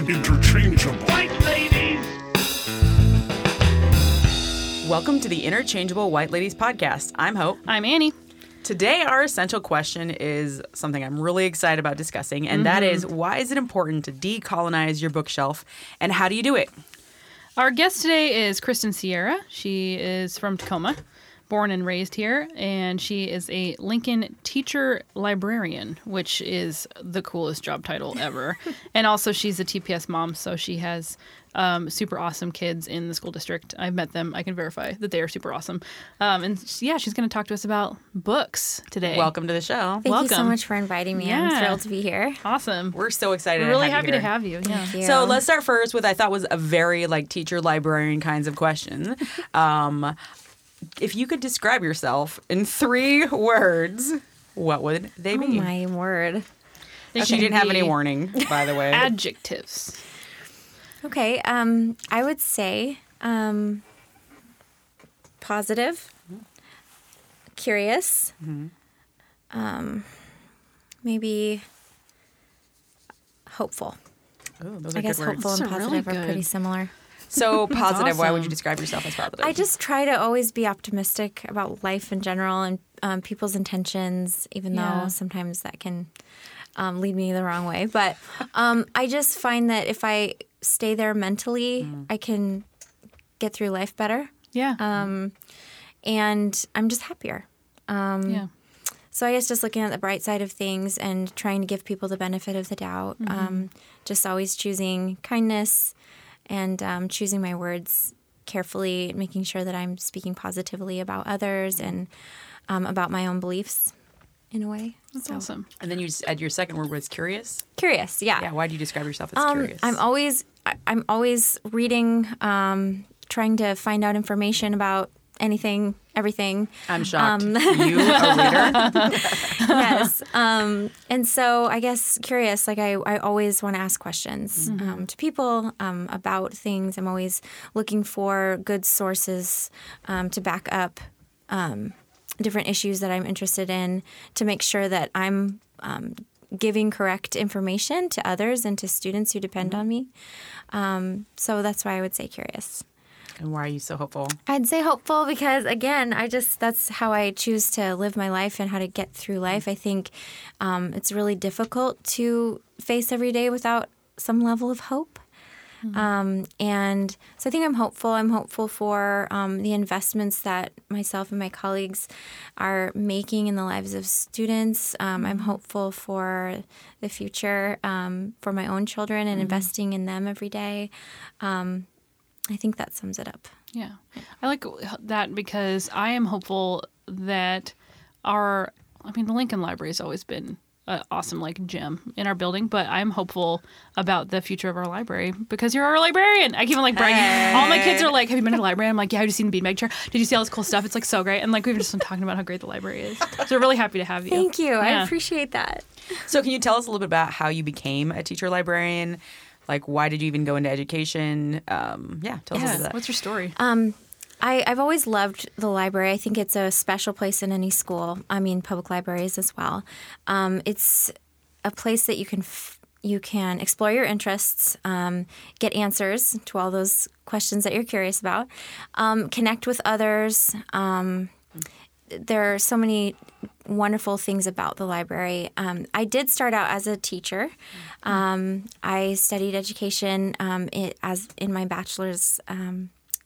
Interchangeable White Ladies. Welcome to the Interchangeable White Ladies Podcast. I'm Hope. I'm Annie. Today, our essential question is something I'm really excited about discussing, and that is, why is it important to decolonize your bookshelf, and how do you do it? Our guest today is Kristen Sierra. She is from Tacoma, born and raised here, and she is a Lincoln teacher librarian, which is the coolest job title ever. And also, she's a TPS mom, so she has super awesome kids in the school district. I've met them. I can verify that they are super awesome. She's going to talk to us about books today. Welcome to the show. Thank you so much for inviting me. Yeah. I'm thrilled to be here. Awesome. We're so excited. We're really happy to have you. Yeah. Thank you. So let's start first with I thought was a very teacher librarian kinds of question. If you could describe yourself in 3 words, what would they be? Oh, my word. She didn't have any warning, by the way. Adjectives. Okay. I would say positive, curious, maybe hopeful. Oh, those are good words. I guess hopeful and positive are pretty similar. So positive, awesome. Why would you describe yourself as positive? I just try to always be optimistic about life in general and people's intentions, even though sometimes that can lead me the wrong way. But I just find that if I stay there mentally, I can get through life better. Yeah. And I'm just happier. So I guess just looking at the bright side of things and trying to give people the benefit of the doubt, just always choosing kindness. And choosing my words carefully, making sure that I'm speaking positively about others and about my own beliefs in a way. That's awesome. And then you said your second word was curious? Curious, yeah. Yeah, why do you describe yourself as curious? I'm always reading, trying to find out information about anything, everything. I'm shocked. You, a reader? Yes. And so I guess curious, I always want to ask questions to people about things. I'm always looking for good sources to back up different issues that I'm interested in to make sure that I'm giving correct information to others and to students who depend on me. So that's why I would say curious. And why are you so hopeful? I'd say hopeful because, again, that's how I choose to live my life and how to get through life. I think it's really difficult to face every day without some level of hope. And so I think I'm hopeful. I'm hopeful for the investments that myself and my colleagues are making in the lives of students. I'm hopeful for the future for my own children and investing in them every day. I think that sums it up. Yeah. I like that because I am hopeful that the Lincoln Library has always been an awesome gem in our building, but I'm hopeful about the future of our library because you're our librarian. I keep on bragging. Hey. All my kids are like, have you been to the library? I'm like, yeah, have you seen the beanbag chair? Did you see all this cool stuff? It's so great. And we've just been talking about how great the library is. So we're really happy to have you. Thank you. Yeah. I appreciate that. So can you tell us a little bit about how you became a teacher librarian? Why did you even go into education? Tell us about that. What's your story? I've always loved the library. I think it's a special place in any school. I mean, public libraries as well. It's a place that you can explore your interests, get answers to all those questions that you're curious about, connect with others. There are so many wonderful things about the library. I did start out as a teacher. I studied education in my bachelor's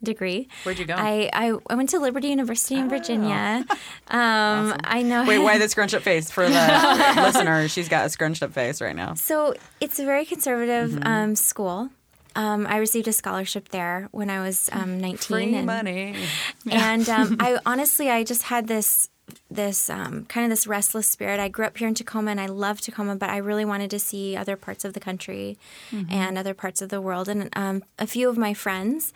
degree. Where'd you go? I went to Liberty University in Virginia. Awesome. I know. Wait, why the scrunched up face for the listener? She's got a scrunched up face right now. So it's a very conservative school. I received a scholarship there when I was 19. Free money. And I just had this this kind of this restless spirit. I grew up here in Tacoma, and I love Tacoma, but I really wanted to see other parts of the country and other parts of the world. And a few of my friends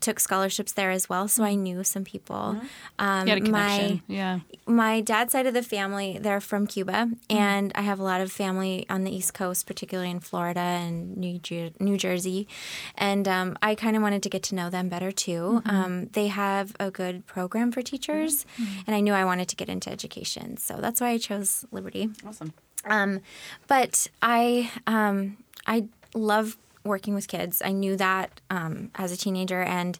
took scholarships there as well, so I knew some people. You had a connection. My dad's side of the family, they're from Cuba, and I have a lot of family on the East Coast, particularly in Florida and New Jersey. And I kind of wanted to get to know them better, too. They have a good program for teachers, and I knew I wanted to get into education. So that's why I chose Liberty. Awesome. But I love working with kids. I knew that as a teenager and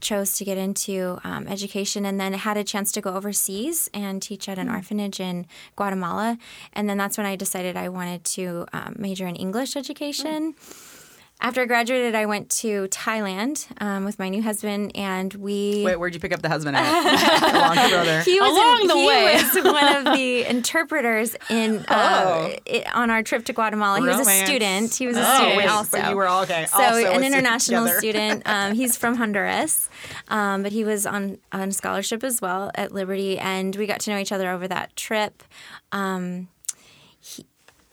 chose to get into education, and then had a chance to go overseas and teach at an orphanage in Guatemala. And then that's when I decided I wanted to major in English education. After I graduated, I went to Thailand with my new husband, and we... Wait, where'd you pick up the husband at? Along the brother. He was one of the interpreters on our trip to Guatemala. Romance. He was a student. He was a student also. But you were all okay. So also an international student. He's from Honduras, but he was on scholarship as well at Liberty, and we got to know each other over that trip.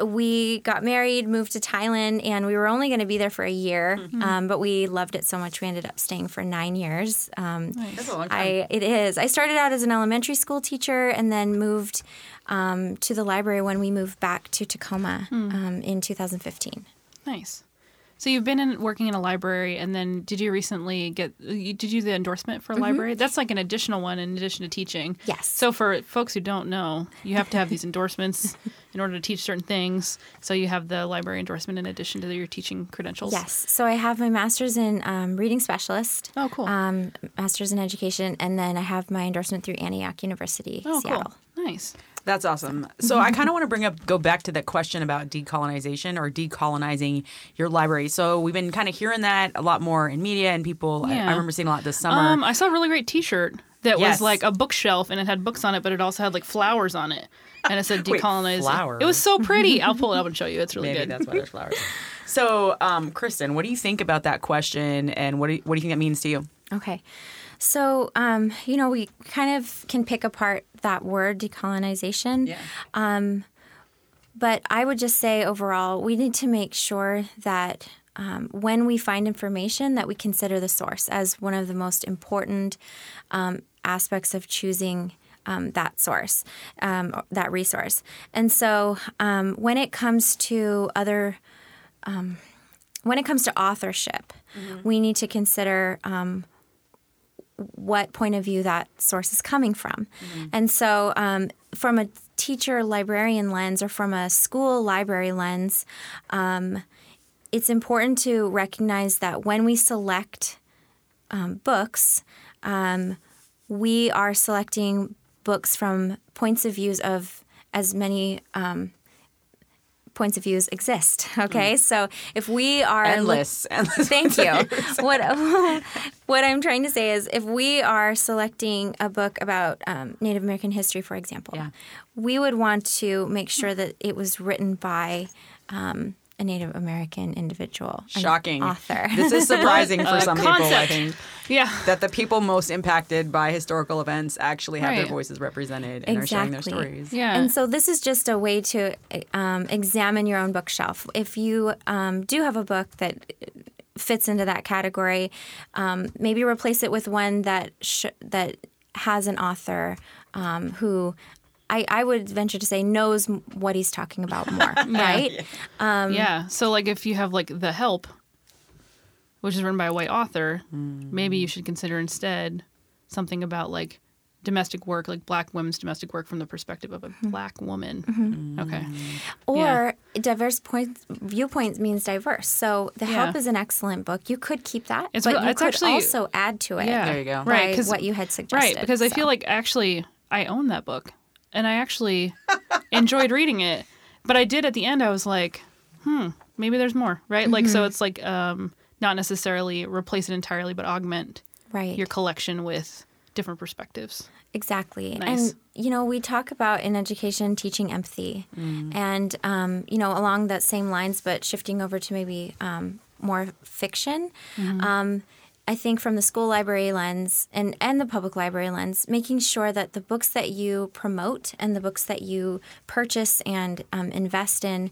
We got married, moved to Thailand, and we were only going to be there for a year, but we loved it so much we ended up staying for 9 years. That's a long time. It is. I started out as an elementary school teacher and then moved to the library when we moved back to Tacoma in 2015. Nice. So you've been working in a library, and then did you recently did you the endorsement for a library? That's like an additional one in addition to teaching. Yes. So for folks who don't know, you have to have these endorsements in order to teach certain things. So you have the library endorsement in addition to your teaching credentials. Yes. So I have my master's in reading specialist. Oh, cool. Master's in education, and then I have my endorsement through Antioch University, Seattle. Cool. Nice. That's awesome. So I kind of want to go back to that question about decolonization or decolonizing your library. So we've been kind of hearing that a lot more in media and people. Yeah. I remember seeing a lot this summer. I saw a really great T-shirt that was like a bookshelf, and it had books on it, but it also had like flowers on it. And it said decolonizing. Flowers? It was so pretty. I'll pull it up and show you. It's really good. Maybe that's why there's flowers. So Kristen, what do you think about that question, and what do you think that means to you? Okay. So, we kind of can pick apart that word decolonization. Yeah. But I would just say overall, we need to make sure that when we find information that we consider the source as one of the most important aspects of choosing that source, that resource. And so when it comes to authorship, we need to consider what point of view that source is coming from. And so from a teacher librarian lens or from a school library lens, it's important to recognize that when we select books, we are selecting books from points of views of as many points of views exist. Okay, so if we are endless. Thank you. What I'm trying to say is, if we are selecting a book about Native American history, for example, we would want to make sure that it was written by a Native American individual. Shocking. Author. This is surprising for some people, I think. Yeah. That the people most impacted by historical events actually have their voices represented and are sharing their stories. Yeah. And so this is just a way to examine your own bookshelf. If you do have a book that fits into that category, maybe replace it with one that has an author who... I would venture to say knows what he's talking about more, right? So, like, if you have, like, The Help, which is written by a white author, maybe you should consider instead something about, like, domestic work, like Black women's domestic work from the perspective of a Black woman. Okay. Or diverse viewpoints means diverse. So The Help is an excellent book. You could keep that, but you could also add to it. Yeah. There you go. Right, by what you had suggested. Right, because I feel like, actually, I own that book. And I actually enjoyed reading it. But I did at the end, I was like, maybe there's more, right? Like, so it's like not necessarily replace it entirely, but augment your collection with different perspectives. Exactly. Nice. And, we talk about in education teaching empathy. And, along that same lines, but shifting over to maybe more fiction. I think from the school library lens and the public library lens, making sure that the books that you promote and the books that you purchase and invest in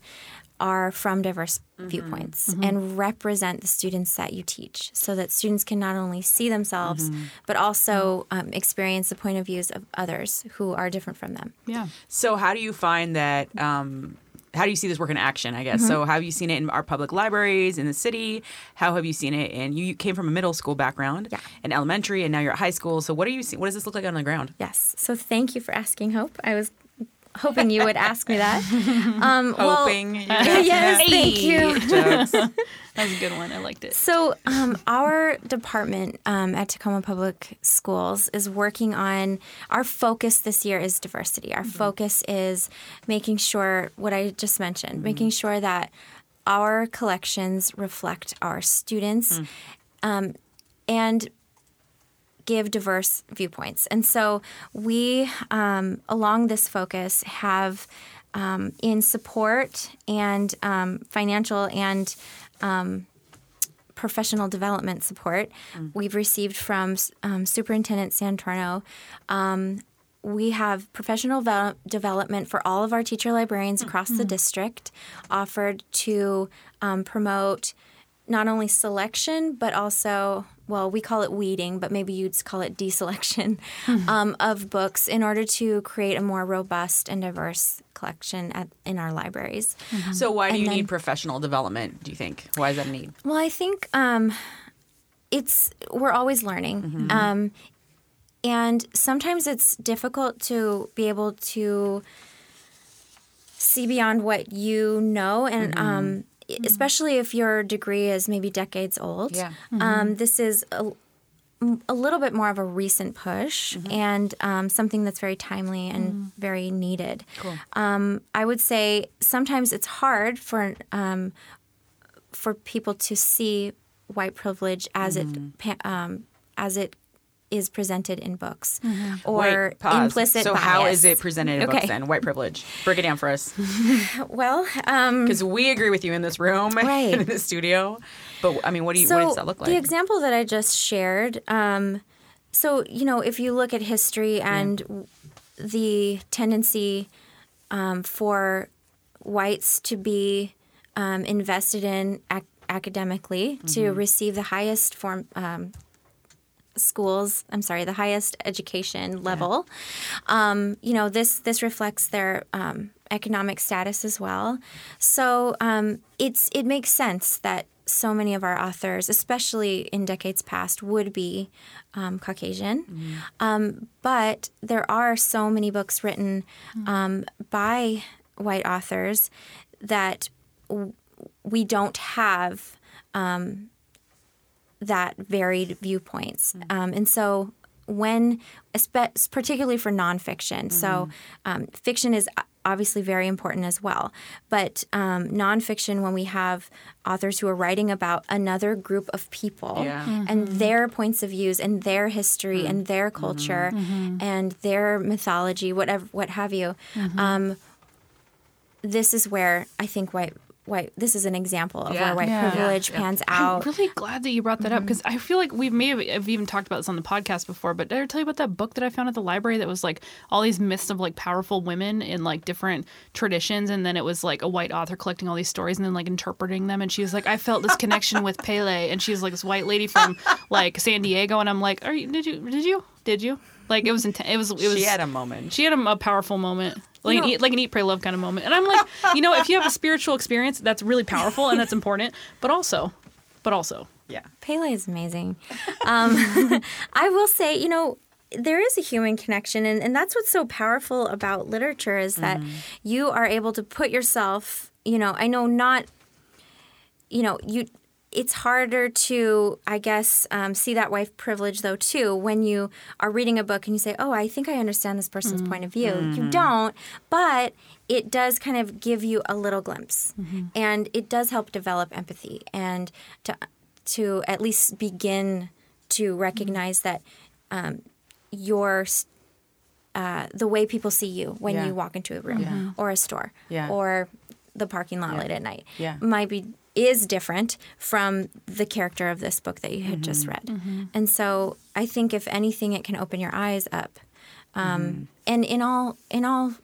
are from diverse viewpoints and represent the students that you teach, so that students can not only see themselves, but also experience the point of views of others who are different from them. Yeah. So how do you find that, how do you see this work in action, I guess? So how have you seen it in our public libraries, in the city? How have you seen it in, you came from a middle school background, and elementary, and now you're at high school. So what are you seeing? What does this look like on the ground? Yes. So thank you for asking, Hope. I was hoping you would ask me that. Hoping. Well, yes, thank you. That was a good one. I liked it. So our department at Tacoma Public Schools is working on, our focus this year is diversity. Our focus is making sure, what I just mentioned, making sure that our collections reflect our students and give diverse viewpoints. And so we, along this focus, have in support and financial and professional development support we've received from Superintendent Santorno. We have professional development for all of our teacher librarians across the district offered to promote not only selection, but also, well, we call it weeding, but maybe you'd call it deselection of books in order to create a more robust and diverse collection in our libraries. So why do you need professional development, do you think? Why is that a need? Well, I think we're always learning. And sometimes it's difficult to be able to see beyond what you know and especially if your degree is maybe decades old. This is a little bit more of a recent push and something that's very timely and very needed. Cool. I would say sometimes it's hard for people to see white privilege as it is presented in books or implicit bias. So how is it presented in books then? White privilege. Break it down for us. Well, because we agree with you in this room, in the studio. But I mean, what does that look like? The example that I just shared. So, you know, if you look at history and the tendency for whites to be invested in academically, to receive the highest form the highest education level. You know, this reflects their economic status as well. So it makes sense that so many of our authors, especially in decades past, would be Caucasian. But there are so many books written by white authors that we don't have that varied viewpoints. And so when, particularly for nonfiction, so fiction is obviously very important as well, but nonfiction, when we have authors who are writing about another group of people and their points of views and their history and their culture and their mythology, what have you, this is where I think this is an example of where white privilege pans out. I'm really glad that you brought that up, because I feel like we may have even talked about this on the podcast before, but did I tell you about that book that I found at the library that was like all these myths of like powerful women in like different traditions, and then it was like a white author collecting all these stories and then like interpreting them, and she was like, I felt this connection with Pele, and she's like this white lady from like San Diego, and I'm like, did you? Like it was. She had a moment. She had a powerful moment. An eat, pray, love kind of moment. And I'm like, you know, if you have a spiritual experience, that's really powerful and that's important. But also. Yeah. Pele is amazing. I will say, you know, there is a human connection. And that's what's so powerful about literature is that you are able to put yourself, you know, I know not, you know, you. It's harder to, I guess, see that white privilege, though, too, when you are reading a book and you say, oh, I think I understand this person's point of view. You don't, but it does kind of give you a little glimpse. And it does help develp empathy and to at least begin to recognize that the way people see you when you walk into a room or a store or the parking lot late at night might be is different from the character of this book that you had mm-hmm. just read. Mm-hmm. And so I think if anything, it can open your eyes up. And in all,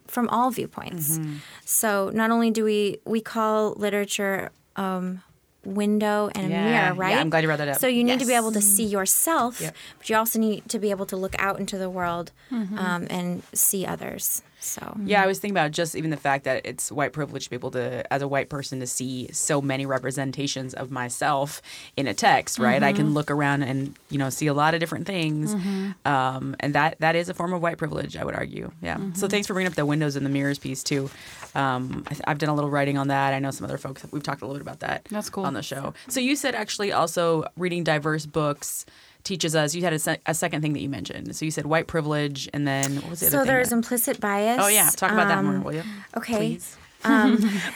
from all viewpoints. Mm-hmm. So not only do we call literature window and a mirror, right? Yeah, I'm glad you brought that up. So you need to be able to see yourself, but you also need to be able to look out into the world and see others. So yeah, I was thinking about just even the fact that it's white privilege to be able to, as a white person, to see so many representations of myself in a text, right? Mm-hmm. I can look around and, you know, see a lot of different things. Mm-hmm. And that is a form of white privilege, I would argue. Yeah. Mm-hmm. So thanks for bringing up the windows and the mirrors piece, too. I've done a little writing on that. I know some other folks, we've talked a little bit about that. That's cool. On the show. So you said actually also reading diverse books teaches us. You had a second thing that you mentioned. So you said white privilege, and then what was the other thing? So there's implicit bias. Oh, yeah. Talk about that more, will you? Okay. Please.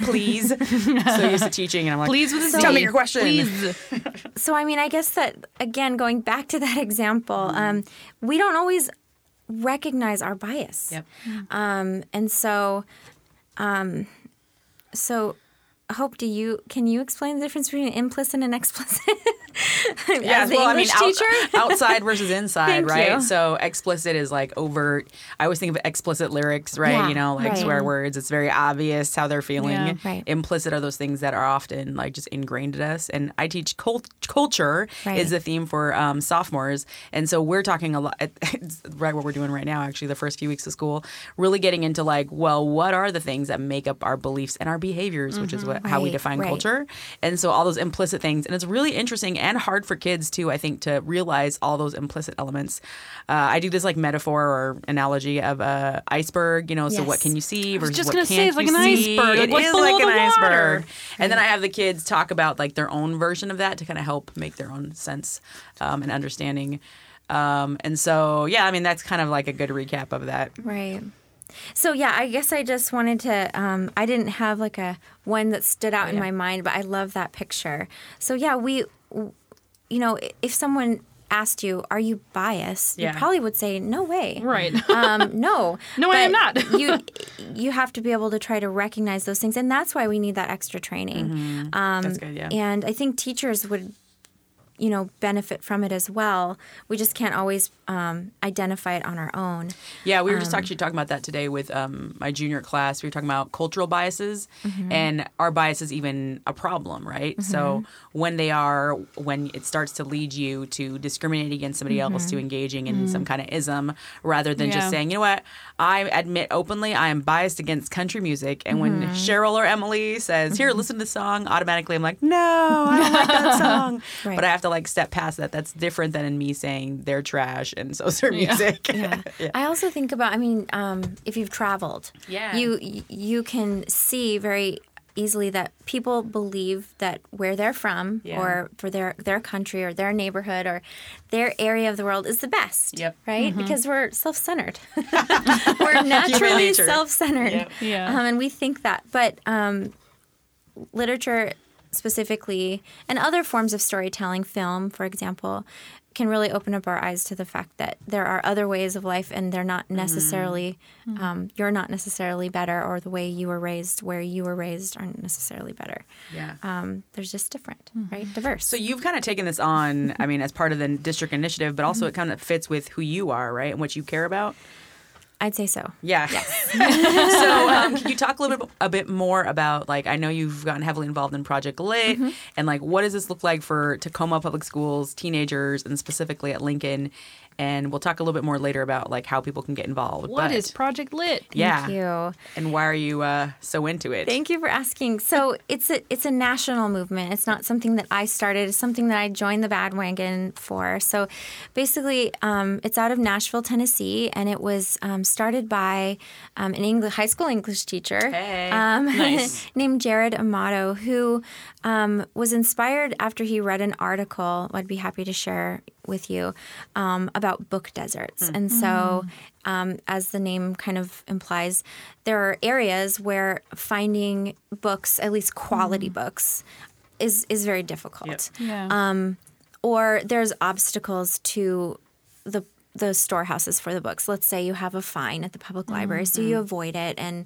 Please. So used to teaching, and I'm like, please, with tell me your question. Please. So, I mean, I guess that, again, going back to that example, we don't always recognize our bias. Yep. And so, Hope, can you explain the difference between implicit and explicit? As well, English teacher? Outside versus inside, right? You. So explicit is like overt. I always think of explicit lyrics, right? Yeah, you know, like swear words. It's very obvious how they're feeling. Yeah, right. Implicit are those things that are often like just ingrained in us. And I teach culture is the theme for sophomores. And so we're talking a lot, it's right what we're doing right now, actually, the first few weeks of school, really getting into like, well, what are the things that make up our beliefs and our behaviors, which is what how we define culture. And so all those implicit things. And it's really interesting and hard for kids, too, I think, to realize all those implicit elements. I do this, like, metaphor or analogy of an iceberg, you know, so what can you see versus what can't you see? I was just going to say, it's like an iceberg. It is like an iceberg. And then I have the kids talk about, like, their own version of that to kind of help make their own sense and understanding. And so, yeah, I mean, that's kind of like a good recap of that. Right. So, yeah, I guess I just wanted to I didn't have like a one that stood out in my mind, but I love that picture. So, yeah, you know, if someone asked you, are you biased? You probably would say, no way. Right. No. No, I am not. You have to be able to try to recognize those things. And that's why we need that extra training. Mm-hmm. That's good, yeah. And I think teachers would, you know, benefit from it as well. We just can't always identify it on our own. Yeah, we were just actually talking about that today with my junior class. We were talking about cultural biases and are biases even a problem, right? Mm-hmm. So when it starts to lead you to discriminate against somebody else, to engaging in some kind of ism rather than just saying, you know what, I admit openly I am biased against country music. And when Cheryl or Emily says, here, listen to this song, automatically I'm like, no, I don't like that song. Right. But I have to like step past that. That's different than in me saying they're trash and so is their music. Yeah. Yeah. I also think about, I mean, if you've traveled, you can see very easily that people believe that where they're from or for their country or their neighborhood or their area of the world is the best, right? Because we're self-centered. We're naturally self-centered. Yep. Yeah. And we think that. But literature specifically, and other forms of storytelling, film, for example, can really open up our eyes to the fact that there are other ways of life and they're not necessarily, you're not necessarily better, or the way you were raised, where you were raised aren't necessarily better. Yeah. There's just different, right? Diverse. So you've kind of taken this on, I mean, as part of the district initiative, but also it kind of fits with who you are, right? And what you care about. I'd say so. Yeah. Yes. So can you talk a bit more about, like, I know you've gotten heavily involved in Project Lit, and, like, what does this look like for Tacoma Public Schools, teenagers, and specifically at Lincoln? And we'll talk a little bit more later about, like, how people can get involved. What is Project Lit? Yeah. Thank you. And why are you so into it? Thank you for asking. So it's a national movement. It's not something that I started. It's something that I joined the bandwagon for. So basically, it's out of Nashville, Tennessee, and it was started by an high school English teacher named Jared Amato, who was inspired after he read an article. I'd be happy to share with you about book deserts. And so as the name kind of implies, there are areas where finding books, at least quality books, is very difficult. Yep. Yeah. Or there's obstacles to the storehouses for the books. Let's say you have a fine at the public library, so you avoid it. And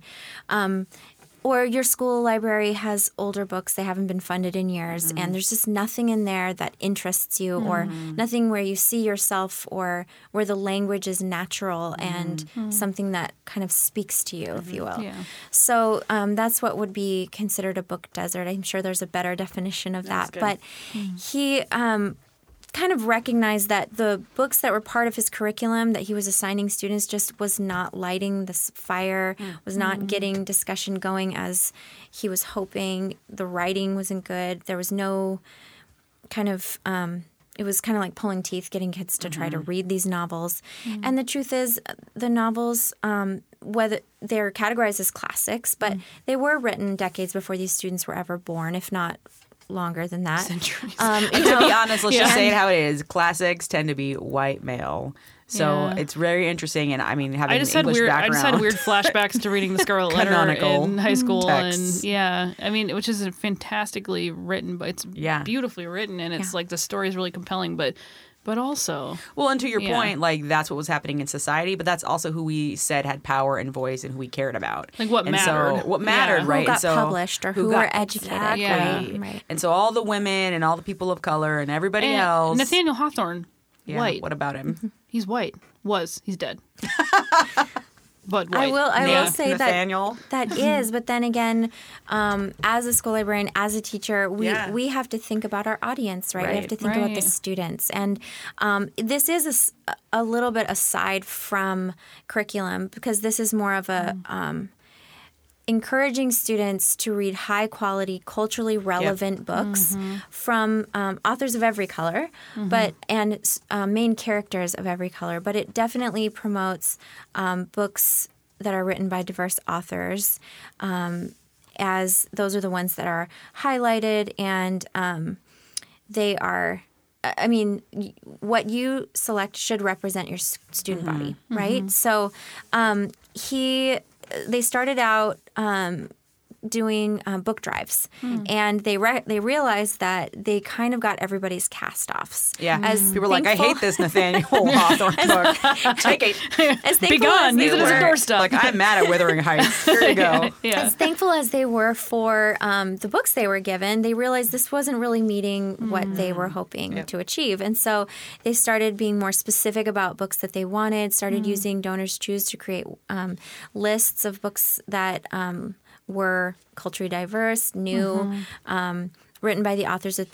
Or your school library has older books. They haven't been funded in years. Mm-hmm. And there's just nothing in there that interests you, mm-hmm. or nothing where you see yourself, or where the language is natural, mm-hmm. and mm-hmm. something that kind of speaks to you, mm-hmm. if you will. Yeah. So that's what would be considered a book desert. I'm sure there's a better definition of that. But mm-hmm. he kind of recognized that the books that were part of his curriculum that he was assigning students just was not lighting this fire, was not mm-hmm. getting discussion going as he was hoping. The writing wasn't good. There was no kind of it was kind of like pulling teeth, getting kids to mm-hmm. try to read these novels. Mm-hmm. And the truth is the novels, whether they're categorized as classics, but mm-hmm. they were written decades before these students were ever born, if not longer than that. Centuries. To be honest, let's just say it how it is. Classics tend to be white male. So it's very interesting. And I mean, having an English background. I just had weird flashbacks to reading The Scarlet Letter in high school. Text. And I mean, which is fantastically written, but it's beautifully written. And it's like the story is really compelling, but also. Well, and to your point, like that's what was happening in society, but that's also who we said had power and voice and who we cared about. Like what mattered. So, what mattered, right? Who got published or who got, were educated. Exactly. Yeah. Right. And so all the women and all the people of color and everybody else. Nathaniel Hawthorne, white. What about him? He's white. He's dead. But white. I will say Nathaniel. that is, but then again, as a school librarian, as a teacher, we have to think about our audience, right? We have to think about the students. And this is a little bit aside from curriculum, because this is more of a encouraging students to read high-quality, culturally relevant books mm-hmm. from authors of every color, mm-hmm. and main characters of every color. But it definitely promotes books that are written by diverse authors, as those are the ones that are highlighted, and they are... I mean, what you select should represent your student mm-hmm. body, right? Mm-hmm. So they started out doing book drives, and they realized that they kind of got everybody's cast-offs. Yeah, as people were like, I hate this Nathaniel Hawthorne book. Take it. Begone. These are doorstep. Like, I'm mad at Wuthering Heights. Here you go. As thankful as they were for the books they were given, they realized this wasn't really meeting what they were hoping to achieve. And so they started being more specific about books that they wanted, started using Donors Choose to create lists of books that were culturally diverse, new, written by the authors that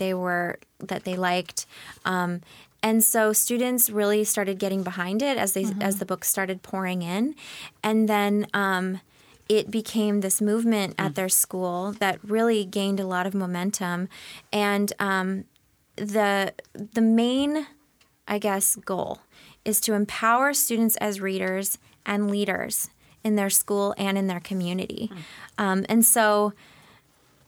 they liked, and so students really started getting behind it as the books started pouring in, and then it became this movement at their school that really gained a lot of momentum, and the main, I guess, goal is to empower students as readers and leaders in their school and in their community. And so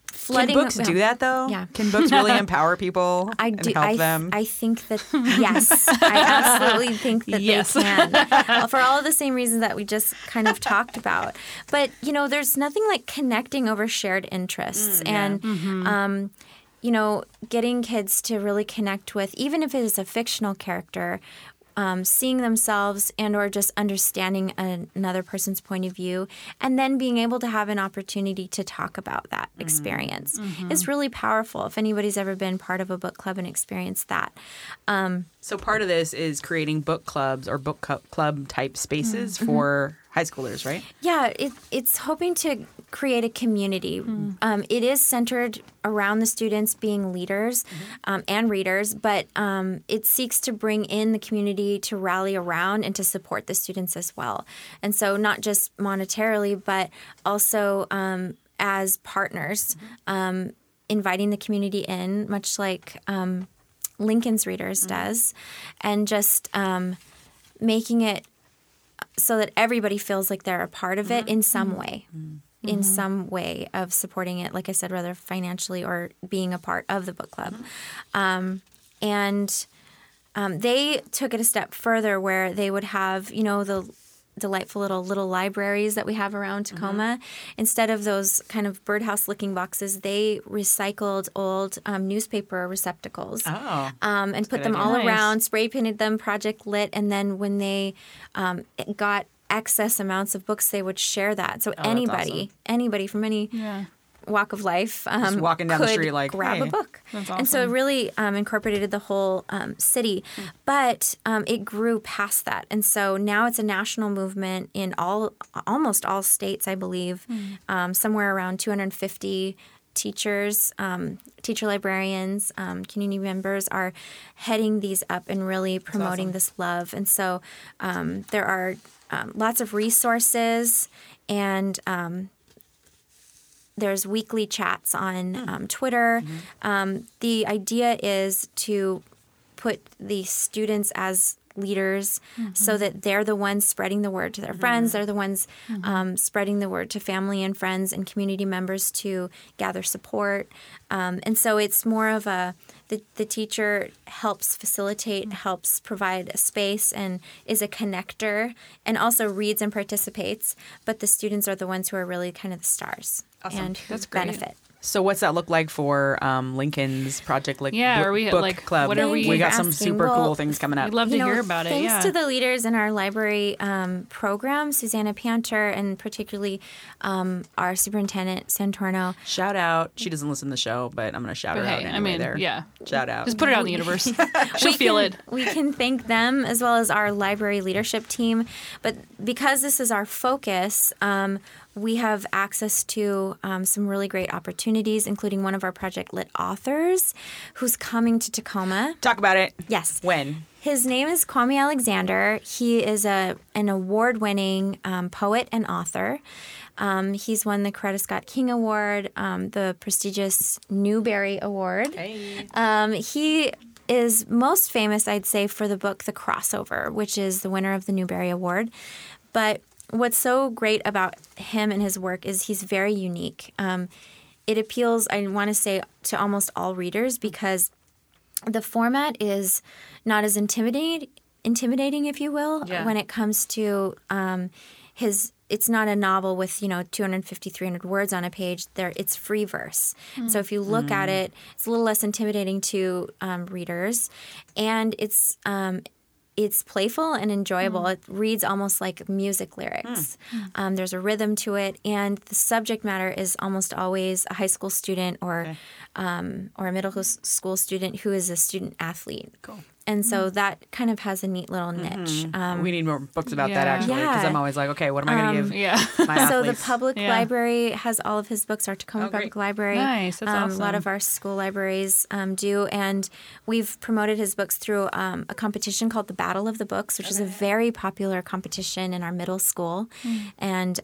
flooding... Can books do that, though? Yeah. Can books really empower people help them? I think that, yes. I absolutely think that they can. For all of the same reasons that we just kind of talked about. But, you know, there's nothing like connecting over shared interests. And... you know, getting kids to really connect with, even if it is a fictional character, seeing themselves and or just understanding another person's point of view, and then being able to have an opportunity to talk about that experience is really powerful. If anybody's ever been part of a book club and experienced that. So part of this is creating book clubs or book club type spaces for high schoolers, right? Yeah, it's hoping to create a community. It is centered around the students being leaders and readers, but it seeks to bring in the community to rally around and to support the students as well. And so not just monetarily, but also as partners, inviting the community in, much like Lincoln's Readers does, and just making it so that everybody feels like they're a part of it in some way, in some way of supporting it, like I said, whether financially or being a part of the book club. And they took it a step further where they would have, you know, the delightful little libraries that we have around Tacoma. Instead of those kind of birdhouse-looking boxes, they recycled old newspaper receptacles and put them all around, spray-painted them, Project Lit, and then when they got excess amounts of books, they would share that. So anybody from any walk of life walking down the street, like, grab a book. That's awesome. And so it really incorporated the whole city. But it grew past that. And so now it's a national movement in almost all states, I believe, somewhere around 250 teachers, teacher librarians, community members are heading these up and really promoting this love. And so there are lots of resources, and there's weekly chats on Twitter. The idea is to put the students as leaders so that they're the ones spreading the word to their friends. They're the ones spreading the word to family and friends and community members to gather support. And so it's more of the teacher helps facilitate, helps provide a space, and is a connector, and also reads and participates. But the students are the ones who are really kind of the stars and who benefit. So what's that look like for Lincoln's Project Lit book club? What are we got some super cool things coming up. We'd love to hear about it. Thanks to the leaders in our library program, Susanna Panter, and particularly our Superintendent Santorno. Shout out. She doesn't listen to the show, but I'm going to shout her out anyway. Shout out. Just put it out in the universe. She'll feel it. We can thank them as well as our library leadership team. But because this is our focus, we have access to some really great opportunities, including one of our Project Lit authors who's coming to Tacoma. Talk about it. Yes. When? His name is Kwame Alexander. He is an award-winning poet and author. He's won the Coretta Scott King Award, the prestigious Newbery Award. Hey. He is most famous, I'd say, for the book The Crossover, which is the winner of the Newbery Award. But what's so great about him and his work is he's very unique. It appeals, I want to say, to almost all readers because the format is not as intimidating, if you will, when it comes to his. It's not a novel with, 250, 300 words on a page. It's free verse. So if you look at it, it's a little less intimidating to readers, and it's playful and enjoyable. It reads almost like music lyrics. There's a rhythm to it, and the subject matter is almost always a high school student or a middle school student who is a student athlete. Cool. And so that kind of has a neat little niche. We need more books about that, actually, because I'm always like, okay, what am I going to give my athletes? So the public library has all of his books. Our Tacoma Public Library. Nice, that's awesome. A lot of our school libraries do. And we've promoted his books through a competition called the Battle of the Books, which is a very popular competition in our middle school. And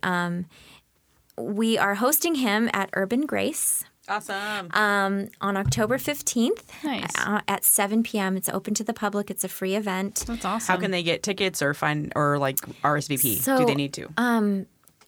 we are hosting him at Urban Grace. Awesome. On October 15th at 7 p.m. It's open to the public. It's a free event. That's awesome. How can they get tickets or RSVP? So, do they need to?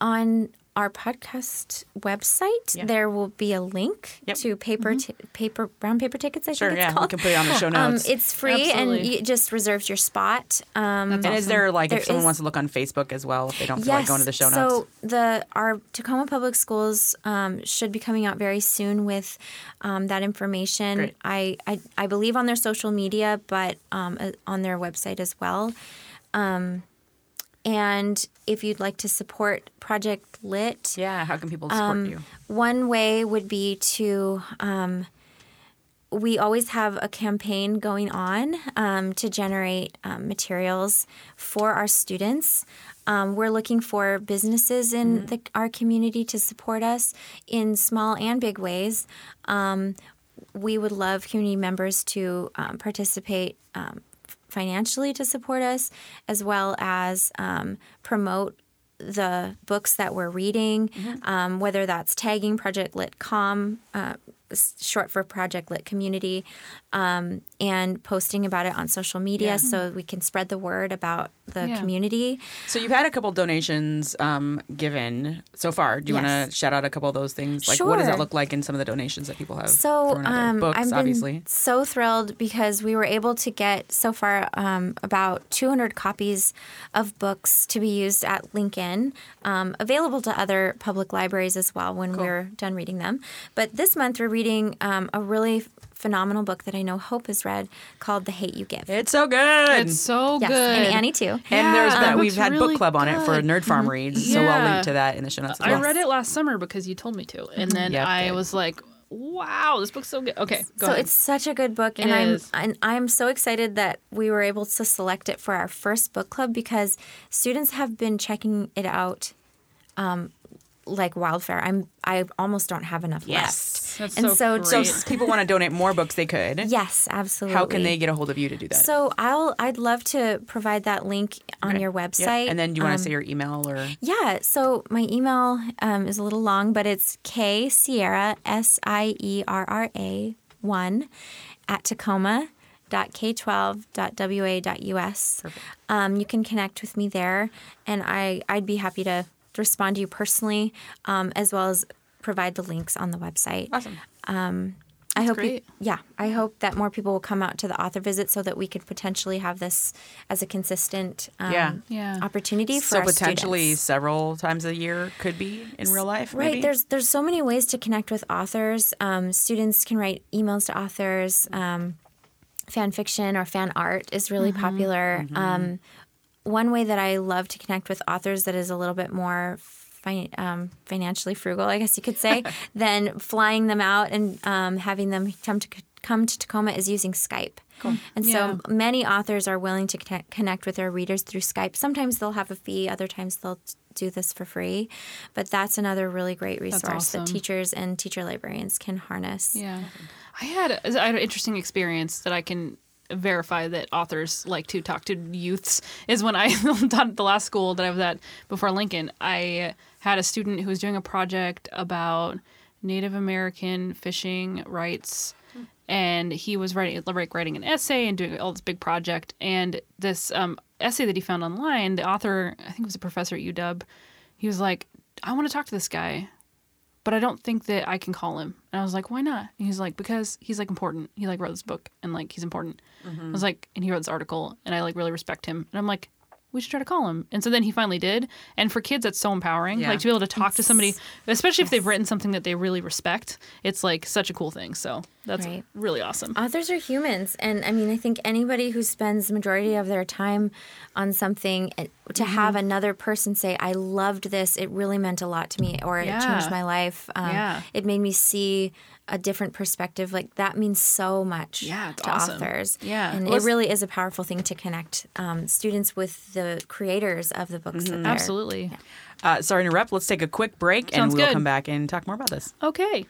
On our podcast website, there will be a link to brown paper tickets, I think it's called. Sure, yeah. We can put it on the show notes. It's free, and you just reserves your spot. That's awesome. Is there, if someone wants to look on Facebook as well, if they don't feel like going to the show notes? So our Tacoma Public Schools should be coming out very soon with that information. Great. I believe on their social media, but on their website as well. And if you'd like to support Project Lit. Yeah, how can people support you? One way would be to we always have a campaign going on to generate materials for our students. We're looking for businesses in our community to support us in small and big ways. We would love community members to participate financially to support us, as well as promote the books that we're reading, whether that's tagging Project Lit.com, short for Project Lit Community, and posting about it on social media so we can spread the word about the community. So you've had a couple donations given so far. Do you want to shout out a couple of those things? Sure. What does that look like in some of the donations that people have? So books, I've been so thrilled because we were able to get so far about 200 copies of books to be used at Lincoln, available to other public libraries as well when we're done reading them. But this month we're reading a really phenomenal book that I know Hope has read called The Hate U Give. It's so good. It's so yes. good. And Annie, too. Yeah. And there's that. We've had really book club on it for Nerd Farm Reads, yeah. so I'll link to that in the show notes as well. I read it last summer because you told me to, and then I was like, wow, this book's so good. Okay, go ahead. It's such a good book, and I'm so excited that we were able to select it for our first book club because students have been checking it out like wildfire. I almost don't have enough left. That's so people want to donate more books, they could. Yes, absolutely. How can they get a hold of you to do that? So I'd love to provide that link on your website. Yeah. And then do you want to say your email or? Yeah. So my email is a little long, but it's ksierra1@tacoma.k12.wa.us. You can connect with me there, and I'd be happy to respond to you personally, as well as provide the links on the website. Awesome. I hope that more people will come out to the author visit so that we could potentially have this as a consistent opportunity for our students. So potentially several times a year could be in real life, right? Maybe? There's so many ways to connect with authors. Students can write emails to authors. Fan fiction or fan art is really popular. Mm-hmm. One way that I love to connect with authors that is a little bit more financially frugal, I guess you could say, than flying them out and having them come to Tacoma is using Skype. Cool. And so many authors are willing to connect with their readers through Skype. Sometimes they'll have a fee. Other times they'll do this for free. But that's another really great resource that teachers and teacher librarians can harness. Yeah. I had an interesting experience that I can verify that authors like to talk to youths is when I taught at the last school that I was at before Lincoln. I had a student who was doing a project about Native American fishing rights, and he was writing an essay and doing all this big project. And this essay that he found online, the author, I think it was a professor at UW, he was like, I want to talk to this guy, but I don't think that I can call him. And I was like, why not? And he's like, because he's like important. He like wrote this book and like he's important. Mm-hmm. I was like, and he wrote this article and I like really respect him. And I'm like, we should try to call him. And so then he finally did. And for kids, that's so empowering. Yeah. Like to be able to talk to somebody, especially if they've written something that they really respect. It's like such a cool thing. So that's really awesome. Authors are humans. And I mean, I think anybody who spends the majority of their time on something to have another person say, I loved this, it really meant a lot to me, or it changed my life. It made me see a different perspective. Like that means so much to authors. Yeah. And it really is a powerful thing to connect students with the creators of the books. Mm-hmm. Absolutely. Yeah. Sorry to interrupt. Let's take a quick break and we'll come back and talk more about this. Okay.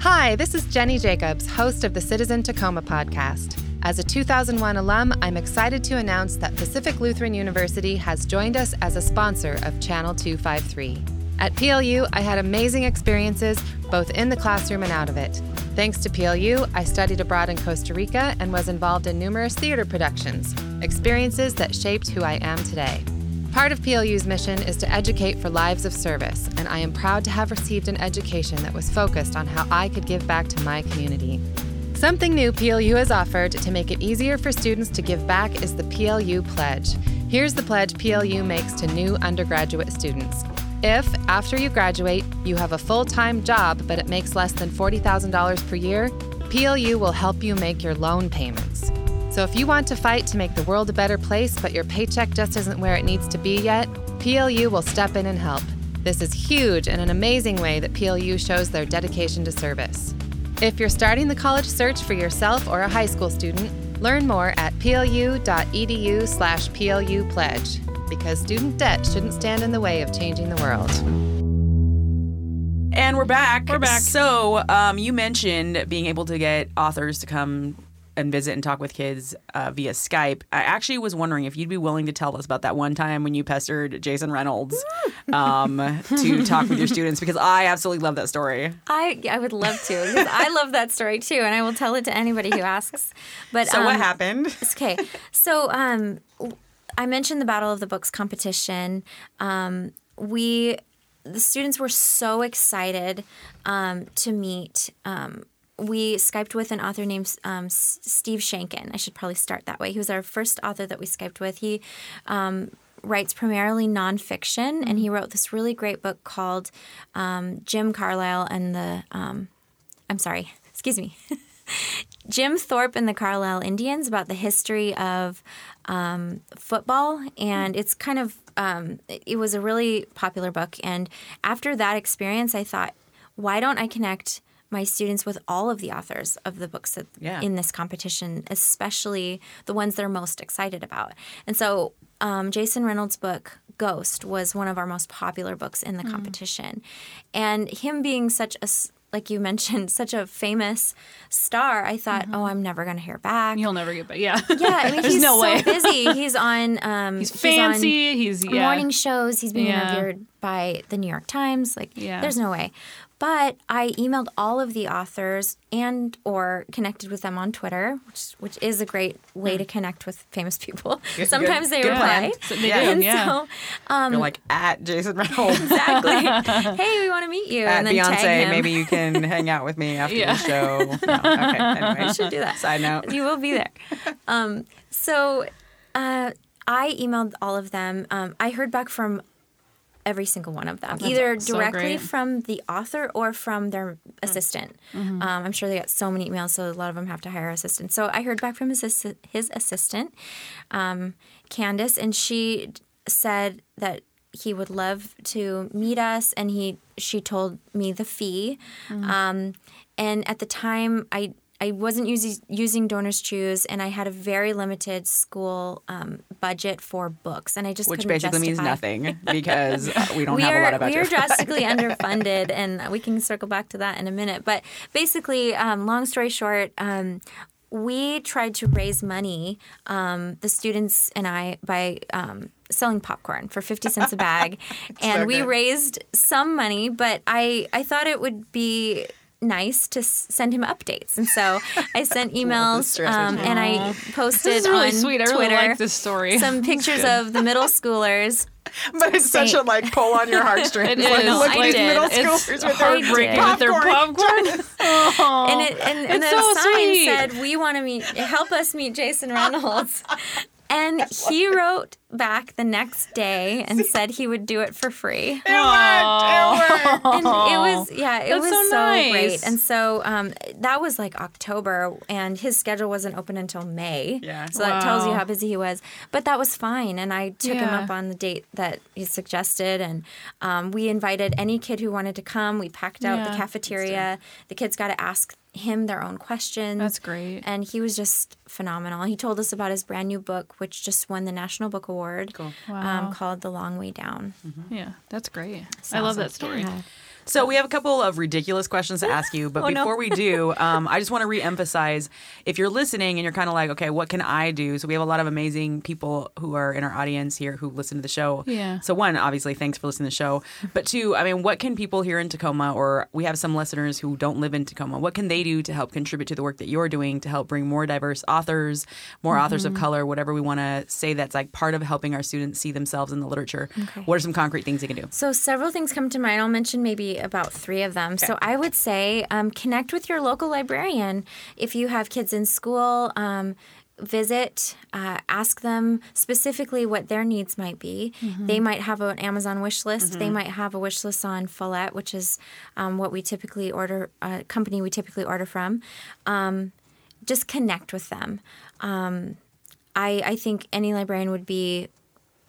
Hi, this is Jenny Jacobs, host of the Citizen Tacoma podcast. As a 2001 alum, I'm excited to announce that Pacific Lutheran University has joined us as a sponsor of Channel 253. At PLU, I had amazing experiences, both in the classroom and out of it. Thanks to PLU, I studied abroad in Costa Rica and was involved in numerous theater productions, experiences that shaped who I am today. Part of PLU's mission is to educate for lives of service, and I am proud to have received an education that was focused on how I could give back to my community. Something new PLU has offered to make it easier for students to give back is the PLU Pledge. Here's the pledge PLU makes to new undergraduate students. If, after you graduate, you have a full-time job but it makes less than $40,000 per year, PLU will help you make your loan payments. So if you want to fight to make the world a better place but your paycheck just isn't where it needs to be yet, PLU will step in and help. This is huge and an amazing way that PLU shows their dedication to service. If you're starting the college search for yourself or a high school student, learn more at plu.edu/PLU Pledge, because student debt shouldn't stand in the way of changing the world. And we're back. So you mentioned being able to get authors to come and visit and talk with kids via Skype. I actually was wondering if you'd be willing to tell us about that one time when you pestered Jason Reynolds to talk with your students, because I absolutely love that story. I would love to, because I love that story too, and I will tell it to anybody who asks. But so what happened? Okay. So I mentioned the Battle of the Books competition. The students were so excited to meet we Skyped with an author named Steve Shankin. I should probably start that way. He was our first author that we Skyped with. He writes primarily nonfiction, and he wrote this really great book called Jim Carlisle and the I'm sorry, excuse me, Jim Thorpe and the Carlisle Indians, about the history of football. And it's kind of, it was a really popular book. And after that experience, I thought, why don't I connect my students with all of the authors of the books that, in this competition, especially the ones they're most excited about? And so Jason Reynolds' book, Ghost, was one of our most popular books in the competition. And him being such a, like you mentioned, such a famous star, I thought, oh, I'm never going to hear back. You'll never get back, yeah, I mean, he's no so way. Busy. He's on he's fancy. He's on morning shows. He's being interviewed by the New York Times. Like, there's no way. But I emailed all of the authors and or connected with them on Twitter, which is a great way to connect with famous people. Sometimes they reply. So they do, so, you're like, at Jason Reynolds. Exactly. Hey, we want to meet you. At and then Beyonce, tag him. Maybe you can hang out with me after the show. No, okay, anyway. You should do that. Side note. You will be there. So I emailed all of them. I heard back from every single one of them, either directly from the author or from their assistant. I'm sure they got so many emails, so a lot of them have to hire assistants. So I heard back from his assistant, Candace, and she said that he would love to meet us, and she told me the fee. And at the time, I wasn't using Donors Choose, and I had a very limited school budget for books, and I just couldn't justify. Which basically means nothing, because we have a lot of budget. We are drastically underfunded, and we can circle back to that in a minute. But basically, long story short, we tried to raise money, the students and I, by selling popcorn for 50 cents a bag, and we raised some money, but I thought it would be nice to send him updates, and so I sent emails and I posted on Twitter. I really like this story. Some pictures of the middle schoolers. But it's such a pull on your heartstrings. Look at these middle schoolers with their popcorn. And the sign said, "We want to help us meet Jason Reynolds." And he wrote back the next day and said he would do it for free. It worked. And it was so great. And so that was October, and his schedule wasn't open until May. Yeah. So that tells you how busy he was. But that was fine, and I took him up on the date that he suggested, and we invited any kid who wanted to come. We packed out the cafeteria. The kids got to ask him their own questions. That's great. And he was just phenomenal. He told us about his brand new book, which just won the National Book Award, called The Long Way Down. Yeah, that's great. So, I love that story. Yeah. So we have a couple of ridiculous questions to ask you, but before we do, I just want to reemphasize, if you're listening and you're kind of like, okay, what can I do? So we have a lot of amazing people who are in our audience here who listen to the show. Yeah. So one, obviously, thanks for listening to the show. But two, I mean, what can people here in Tacoma, or we have some listeners who don't live in Tacoma, what can they do to help contribute to the work that you're doing to help bring more diverse authors, more authors of color, whatever we want to say that's part of helping our students see themselves in the literature? Okay. What are some concrete things they can do? So several things come to mind. I'll mention maybe about three of them. Okay. So I would say connect with your local librarian. If you have kids in school, visit, ask them specifically what their needs might be. They might have an Amazon wish list. They might have a wish list on Follett, which is what we typically order, a company we typically order from. Just connect with them. I think any librarian would be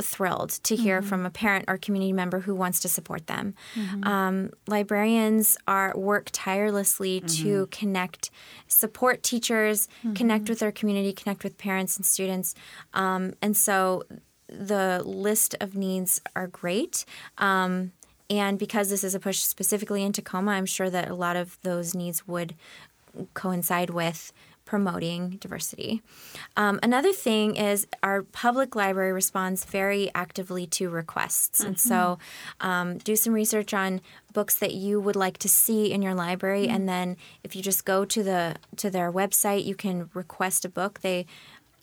thrilled to hear from a parent or community member who wants to support them. Librarians work tirelessly to connect, support teachers, connect with their community, connect with parents and students. And so the list of needs are great. And because this is a push specifically in Tacoma, I'm sure that a lot of those needs would coincide with promoting diversity. Another thing is our public library responds very actively to requests. And so do some research on books that you would like to see in your library. And then if you just go to their website, you can request a book. They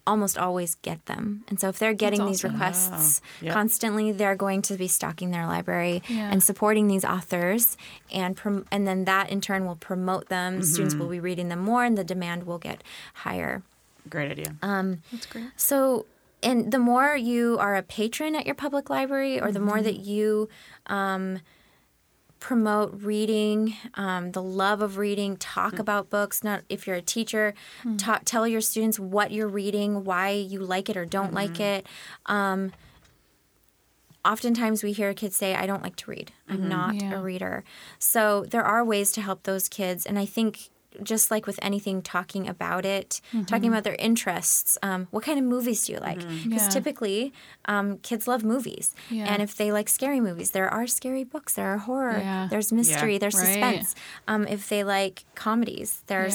almost always get them. And so if they're getting these requests constantly, they're going to be stocking their library and supporting these authors. And then that in turn will promote them. Students will be reading them more, and the demand will get higher. Great idea. That's great. So, and the more you are a patron at your public library, or the more that you promote reading, the love of reading, talk mm-hmm. about books. Not if you're a teacher, mm-hmm. Tell your students what you're reading, why you like it or don't mm-hmm. like it. Oftentimes we hear kids say, I don't like to read. I'm mm-hmm. not yeah. a reader. So there are ways to help those kids. And I think just like with anything, talking about it, mm-hmm. talking about their interests. What kind of movies do you like? Because mm-hmm. yeah. typically kids love movies. Yeah. And if they like scary movies, there are scary books. There are horror. Yeah. There's mystery. Yeah. There's suspense. Right. If they like comedies, there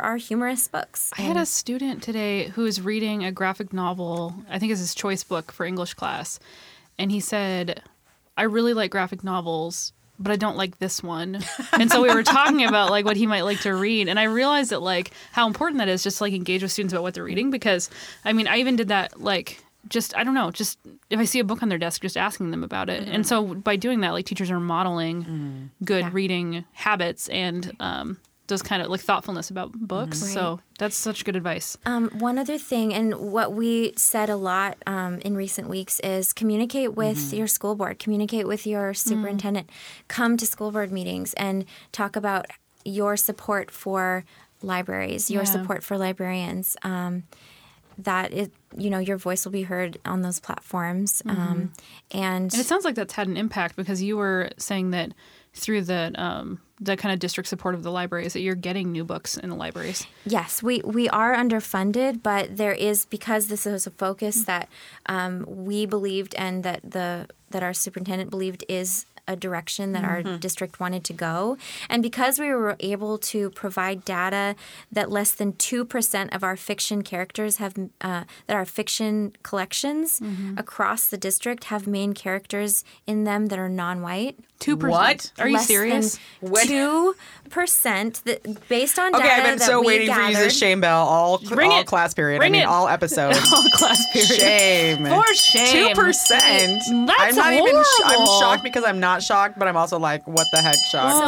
are humorous books. I had a student today who was reading a graphic novel. I think it's his choice book for English class. And he said, I really like graphic novels, but I don't like this one. And so we were talking about like what he might like to read. And I realized that like how important that is just to like engage with students about what they're reading. Because I mean, I even did that like just, I don't know, just if I see a book on their desk, just asking them about it. Mm-hmm. And so by doing that, like teachers are modeling good reading habits and those kind of like thoughtfulness about books. Mm-hmm. Right. So that's such good advice. One other thing, and what we said a lot in recent weeks, is communicate with mm-hmm. your school board, communicate with your superintendent, come to school board meetings and talk about your support for libraries, your support for librarians. Your voice will be heard on those platforms. Mm-hmm. And it sounds like that's had an impact, because you were saying that through the kind of district support of the libraries, that you're getting new books in the libraries. Yes, we are underfunded, but there is, because this is a focus mm-hmm. that we believed, and that our superintendent believed is a direction that mm-hmm. our district wanted to go. And because we were able to provide data that less than 2% of our fiction characters have, that our fiction collections mm-hmm. across the district have main characters in them that are non-white. 2%? What? Are you serious? 2% based on data. Okay, I've been so waiting for you to shame bell all class period. Ring it. All episodes. All class period. Shame. For shame. 2%. That's horrible. I'm shocked because I'm not shocked, but I'm also like, what the heck, shocked.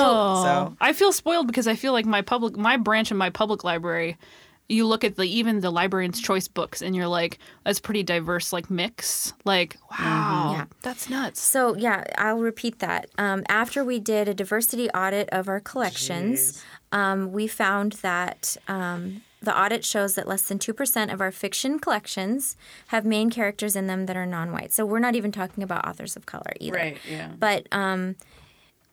So I feel spoiled, because I feel like my branch in my public library, you look at even the librarian's choice books and you're like, that's pretty diverse, like mix. Like, wow, mm-hmm. yeah. that's nuts. So yeah, I'll repeat that. After we did a diversity audit of our collections, we found that the audit shows that less than 2% of our fiction collections have main characters in them that are non-white. So we're not even talking about authors of color either. Right, yeah. But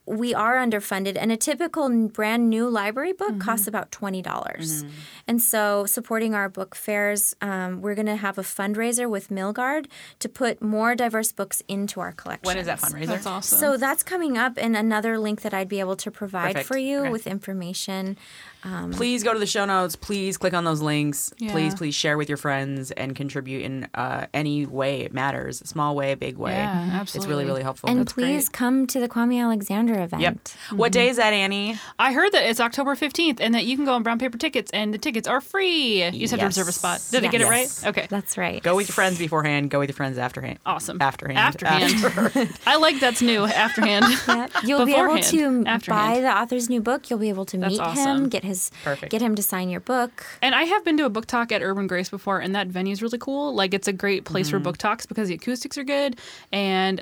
we are underfunded, and a typical brand new library book mm-hmm. costs about $20. Mm-hmm. And so supporting our book fairs, we're going to have a fundraiser with Milgard to put more diverse books into our collection. When is that fundraiser? That's awesome. So that's coming up, and another link that I'd be able to provide for you with information. Please go to the show notes. Please click on those links. Yeah. Please share with your friends and contribute in any way it matters. A small way, a big way. Yeah, absolutely. It's really, really helpful. And that's great. Come to the Kwame Alexander event. Yep. Mm-hmm. What day is that, Annie? I heard that it's October 15th and that you can go on brown paper tickets, and the tickets are free. You just have to reserve a spot. Did I get it right? Okay. That's right. Go with your friends beforehand. Go with your friends afterhand. Awesome. Afterhand. I like that's new. Afterhand. Yep. You'll be able to buy the author's new book. You'll be able to meet him, get his get him to sign your book. And I have been to a book talk at Urban Grace before, and that venue is really cool. Like, it's a great place mm-hmm. for book talks because the acoustics are good, and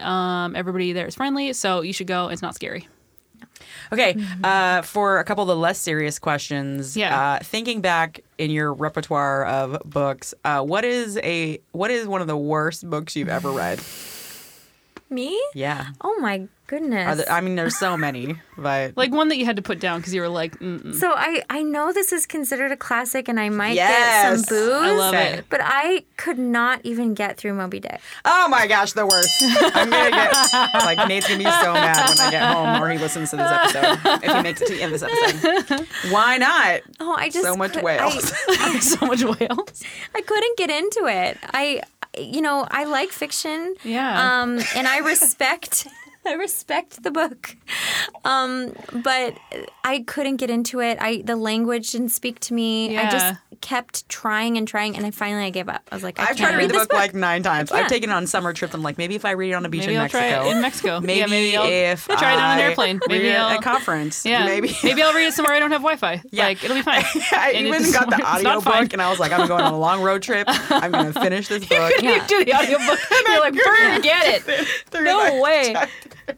everybody there is friendly, so you should go. It's not scary. Okay, mm-hmm. For a couple of the less serious questions, thinking back in your repertoire of books, what is one of the worst books you've ever read? Me? Yeah. Oh my goodness. There's so many, but like one that you had to put down because you were like, mm-mm. So I know this is considered a classic, and I might get some booze. I love it. But I could not even get through Moby Dick. Oh my gosh, the worst. I'm gonna get like, Nate's gonna be so mad when I get home, or he listens to this episode. If he makes it to the end of this episode, why not? Oh, I just so much whales. I couldn't get into it. I like fiction. Yeah. And I respect. I respect the book, but I couldn't get into it. The language didn't speak to me. Yeah. I just kept trying, and I finally gave up. I was like, I've tried to read the book like 9 times. I've taken it on summer trips. I'm like, maybe if I read it on a beach in Mexico. Maybe, if I try it on an airplane. Maybe at a conference. Yeah. Maybe I'll read it somewhere I don't have Wi-Fi. Yeah. Like, it'll be fine. I even got the audio book, and I was like, I'm going on a long road trip. I'm going to finish this book. You couldn't even do the audio book. You're like, forget it. No way.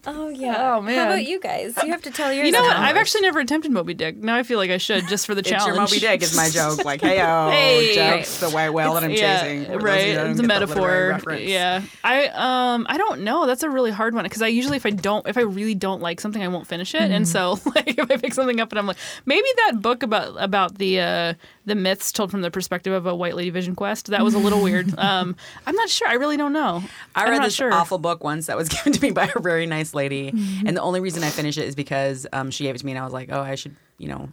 Oh, yeah. Oh, man. How about you guys? You have to tell yours. You know what? I've actually never attempted Moby Dick. Now I feel like I should, just for the challenge. It's your Moby Dick is my joke. Like, hey-oh, hey, Jack's the white whale that I'm chasing. Right. It's a metaphor. Yeah. I don't know. That's a really hard one. Because I usually, if I really don't like something, I won't finish it. Mm-hmm. And so, like, if I pick something up and I'm like, maybe that book about the myths told from the perspective of a white lady vision quest, that was a little weird. I'm not sure. I really don't know. I read this awful book once that was given to me by a very nice lady. Mm-hmm. And the only reason I finished it is because she gave it to me and I was like, oh, I should,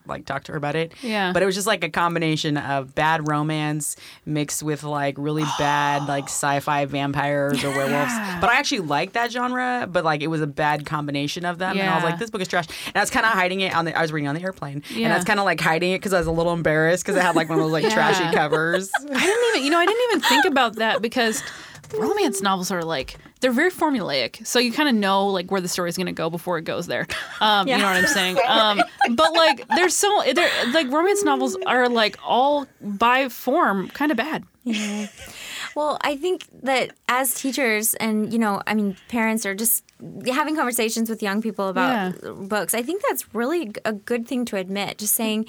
like talk to her about it. Yeah. But it was just like a combination of bad romance mixed with like really bad like sci-fi vampires or werewolves. But I actually liked that genre, but like it was a bad combination of them. Yeah. And I was like, this book is trash. And I was kind of hiding it I was reading on the airplane. Yeah. And I was kind of like hiding it because I was a little embarrassed because it had like one of those like trashy covers. I didn't even think about that because romance novels are like, they're very formulaic, so you kind of know like where the story's going to go before it goes there. You know what I'm saying? But like, they're like romance novels are like all by form kind of bad. Yeah. Well, I think that as teachers and parents are just having conversations with young people about books, I think that's really a good thing to admit. Just saying,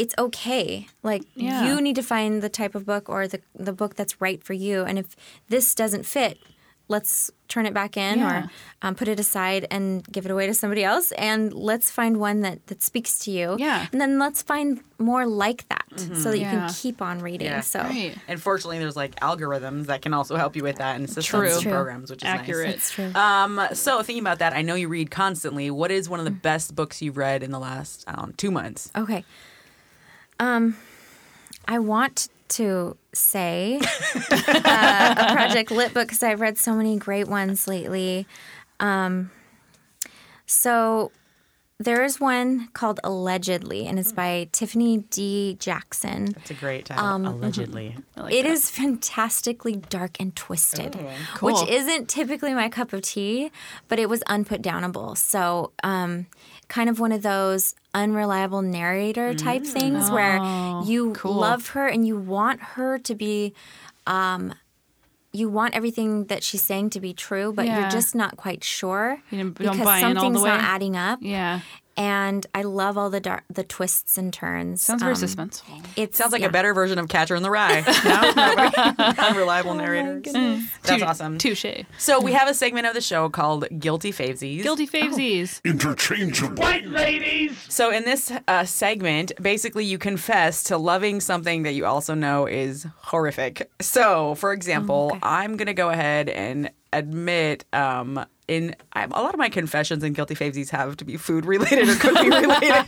it's okay. Like, you need to find the type of book or the book that's right for you. And if this doesn't fit, let's turn it back in or put it aside and give it away to somebody else. And let's find one that speaks to you. Yeah. And then let's find more like that so that you can keep on reading. Yeah. So, right. And fortunately, there's like algorithms that can also help you with that and systems and programs, which is accurate. Nice. Accurate. So thinking about that, I know you read constantly. What is one of the best books you've read in the last 2 months? Okay. I want to say a Project Lit book because I've read so many great ones lately. So there is one called Allegedly, and it's by Tiffany D. Jackson. That's a great title, Allegedly. Mm-hmm. Like it is fantastically dark and twisted, which isn't typically my cup of tea, but it was unputdownable. So kind of one of those unreliable narrator type things where you love her and you want her to be you want everything that she's saying to be true, but you're just not quite sure because something's not adding up. Yeah. And I love all the twists and turns. Sounds very suspenseful. It sounds like a better version of Catcher in the Rye. Unreliable narrators. That's awesome. Touche. So we have a segment of the show called Guilty Favesies. Guilty Favesies. Oh. Interchangeable. White ladies. So in this segment, basically you confess to loving something that you also know is horrific. So, for example, I'm going to go ahead and admit a lot of my confessions and guilty favesies have to be food related or cooking related.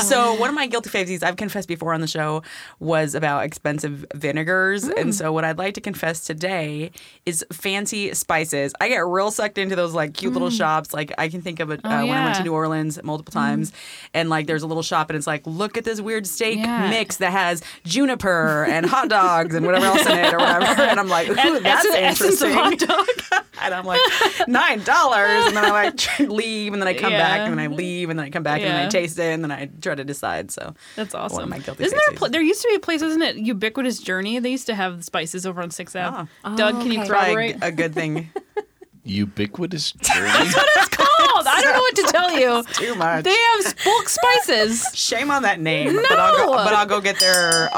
So one of my guilty favesies I've confessed before on the show was about expensive vinegars. And so what I'd like to confess today is fancy spices. I get real sucked into those like cute little shops. Like I can think of when I went to New Orleans multiple times and like there's a little shop and it's like, look at this weird steak mix that has juniper and hot dogs and whatever else in it or whatever. And I'm like, ooh, that's interesting. Hot dog. And I'm like, $9, and then I like leave, and then I come back, and then I leave, and then I come back, and then I taste it, and then I try to decide. So that's awesome. One of my guilty favorites. There used to be a place, isn't it? Ubiquitous Journey. They used to have spices over on 6th Ave. Oh. Doug, can you corroborate? A good thing. Ubiquitous Journey. That's what it's called. I don't know what to tell you. It's too much. They have bulk spices. Shame on that name. No, I'll go get their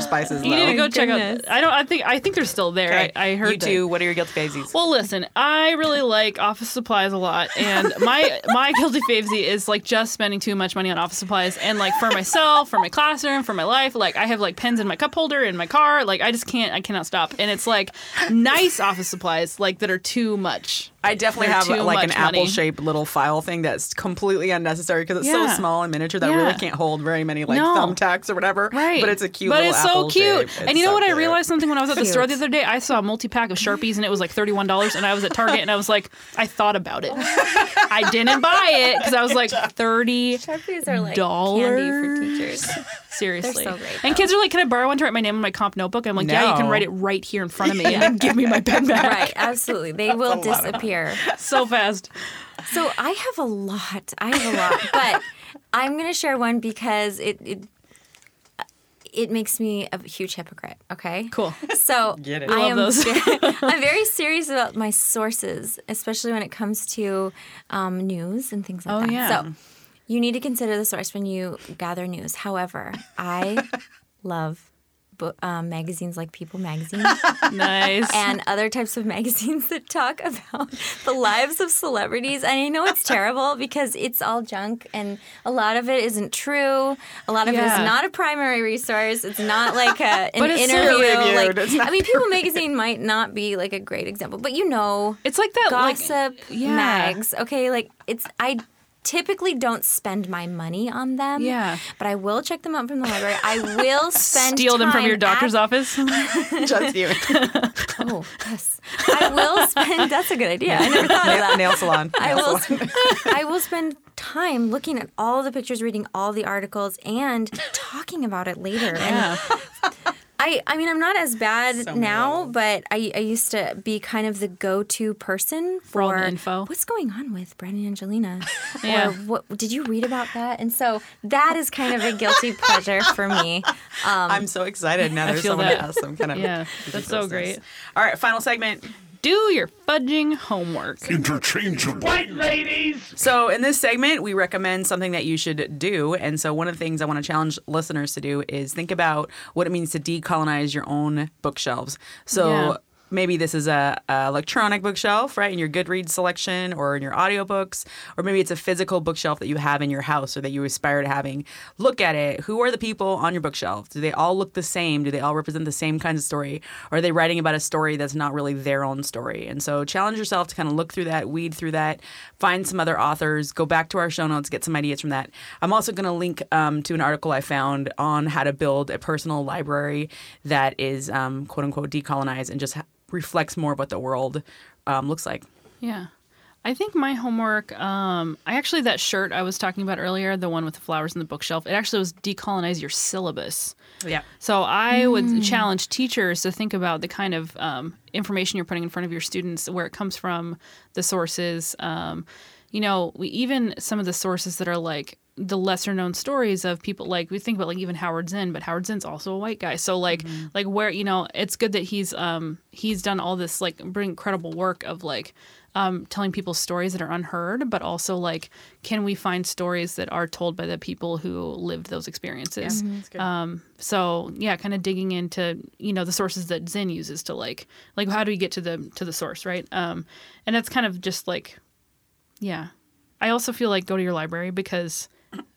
spices. You need to go check out. I think they're still there. Okay. I heard you too. What are your guilty favesies? Well, listen, I really like office supplies a lot, and my guilty favesy is like just spending too much money on office supplies, and like for myself, for my classroom, for my life. Like I have like pens in my cup holder in my car. Like I just can't. I cannot stop. And it's like nice office supplies like that are too much. I definitely have like an apple-shaped little file thing that's completely unnecessary because it's so small and miniature that I really can't hold very many like thumbtacks or whatever. Right. But it's a cute little apple shape. But it's so cute. And you know what? I realized something when I was at the store the other day. I saw a multi-pack of Sharpies and it was like $31 and I was at Target and I was like, I thought about it. I didn't buy it because I was like, $30. Sharpies are like candy for teachers. Seriously. They're so great, and kids are like, can I borrow one to write my name in my comp notebook? I'm like, yeah, you can write it right here in front of me and then give me my pen back. Right. Absolutely. They will disappear. So fast. So I have a lot, but I'm going to share one because it it makes me a huge hypocrite, okay? Cool. So get it. I'm very serious about my sources, especially when it comes to news and things like that. Yeah. So you need to consider the source when you gather news. However, I love magazines like People magazine. Nice. And other types of magazines that talk about the lives of celebrities. And I know it's terrible because it's all junk and a lot of it isn't true. A lot of it is not a primary resource. It's not like an interview. Like, I mean, People magazine might not be like a great example, but you know. It's like that gossip mags. Okay, like I typically don't spend my money on them, but I will check them out from the library. I will spend steal them from your doctor's office. Just you. Oh, yes. I will spend. That's a good idea. Yeah. I never thought of that. Nail salon. I will spend time looking at all the pictures, reading all the articles, and talking about it later. Yeah. And I mean, I'm not as bad now, but I used to be kind of the go-to person for info. What's going on with Brandon Angelina? Or what did you read about that? And so that is kind of a guilty pleasure for me. I'm so excited now. There's someone that has some kind of that's so great. All right, final segment. Do your fudging homework. Interchangeable. White ladies! So in this segment, we recommend something that you should do. And so one of the things I want to challenge listeners to do is think about what it means to decolonize your own bookshelves. So maybe this is a electronic bookshelf, right, in your Goodreads selection or in your audiobooks. Or maybe it's a physical bookshelf that you have in your house or that you aspire to having. Look at it. Who are the people on your bookshelf? Do they all look the same? Do they all represent the same kinds of story? Or are they writing about a story that's not really their own story? And so challenge yourself to kind of look through that, weed through that, find some other authors, go back to our show notes, get some ideas from that. I'm also going to link to an article I found on how to build a personal library that is, quote unquote, decolonized and just reflects more of what the world looks like. Yeah. I think my homework, I actually, that shirt I was talking about earlier, the one with the flowers in the bookshelf, it actually was decolonize your syllabus. Yeah. So I would challenge teachers to think about the kind of information you're putting in front of your students, where it comes from, the sources. You know, even some of the sources that are like the lesser known stories of people, like we think about like even Howard Zinn, but Howard Zinn's also a white guy. So like, like where, you know, it's good that he's done all this like incredible work of like telling people stories that are unheard, but also like, can we find stories that are told by the people who lived those experiences? Yeah, that's good. So yeah, kind of digging into, you know, the sources that Zinn uses to like how do we get to the source, right? And that's kind of just like, yeah. I also feel like go to your library, because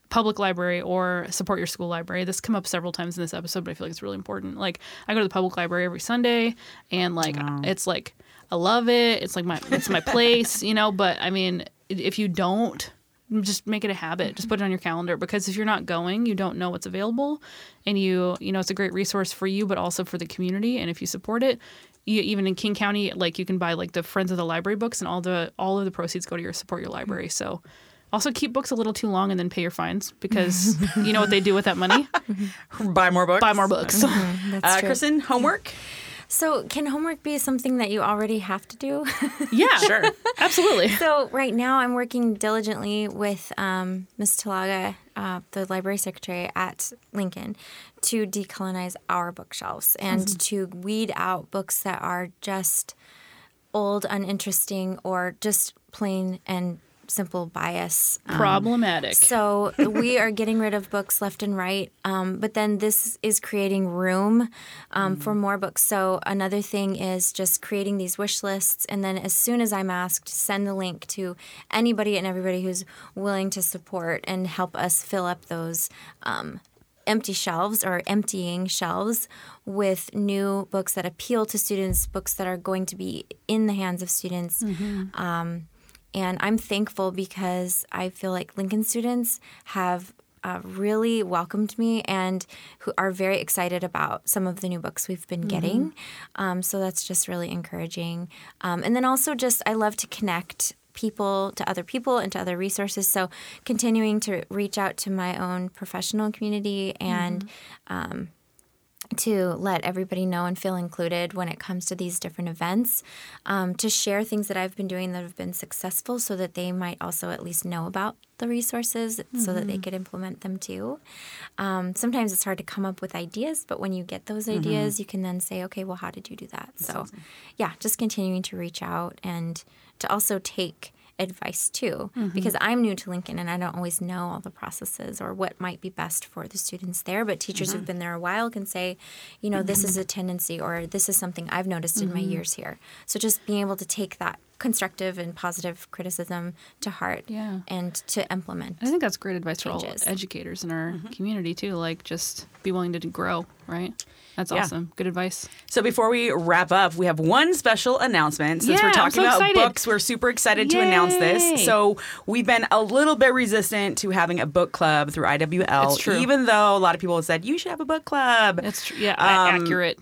public library or support your school library. This come up several times in this episode, but I feel like it's really important. Like I go to the public library every Sunday, and like it's like I love it. It's like it's my place, you know. But I mean, if you don't, just make it a habit. Just put it on your calendar, because if you're not going, you don't know what's available, and you know it's a great resource for you, but also for the community. And if you support it, even in King County, like you can buy like the Friends of the Library books, and all of the proceeds go to your support your library. So. Also, keep books a little too long and then pay your fines, because you know what they do with that money? Buy more books. Buy more books. Mm-hmm. That's true. Kristen, homework? So can homework be something that you already have to do? Yeah, sure. Absolutely. So right now I'm working diligently with Ms. Talaga, the library secretary at Lincoln, to decolonize our bookshelves and to weed out books that are just old, uninteresting, or just plain and simple bias. Problematic. So we are getting rid of books left and right, but then this is creating room for more books. So another thing is just creating these wish lists, and then as soon as I'm asked, send the link to anybody and everybody who's willing to support and help us fill up those empty shelves or emptying shelves with new books that appeal to students, books that are going to be in the hands of students. And I'm thankful, because I feel like Lincoln students have really welcomed me and who are very excited about some of the new books we've been getting. So that's just really encouraging. And then also just I love to connect people to other people and to other resources. So continuing to reach out to my own professional community and to let everybody know and feel included when it comes to these different events, to share things that I've been doing that have been successful so that they might also at least know about the resources so that they could implement them too. Sometimes it's hard to come up with ideas, but when you get those ideas, you can then say, okay, well, how did you do that? That's so awesome. Yeah, just continuing to reach out and to also take advice too, because I'm new to Lincoln and I don't always know all the processes or what might be best for the students there, but teachers who've been there a while can say, you know, this is a tendency or this is something I've noticed in my years here. So just being able to take that constructive and positive criticism to heart and to implement. I think that's great advice for all educators in our community too, like just be willing to grow, right? That's awesome. Good advice. So before we wrap up, we have one special announcement. Since we're talking about books, we're super excited to announce this. So we've been a little bit resistant to having a book club through IWL, even though a lot of people have said, you should have a book club. That's true. Yeah, accurate.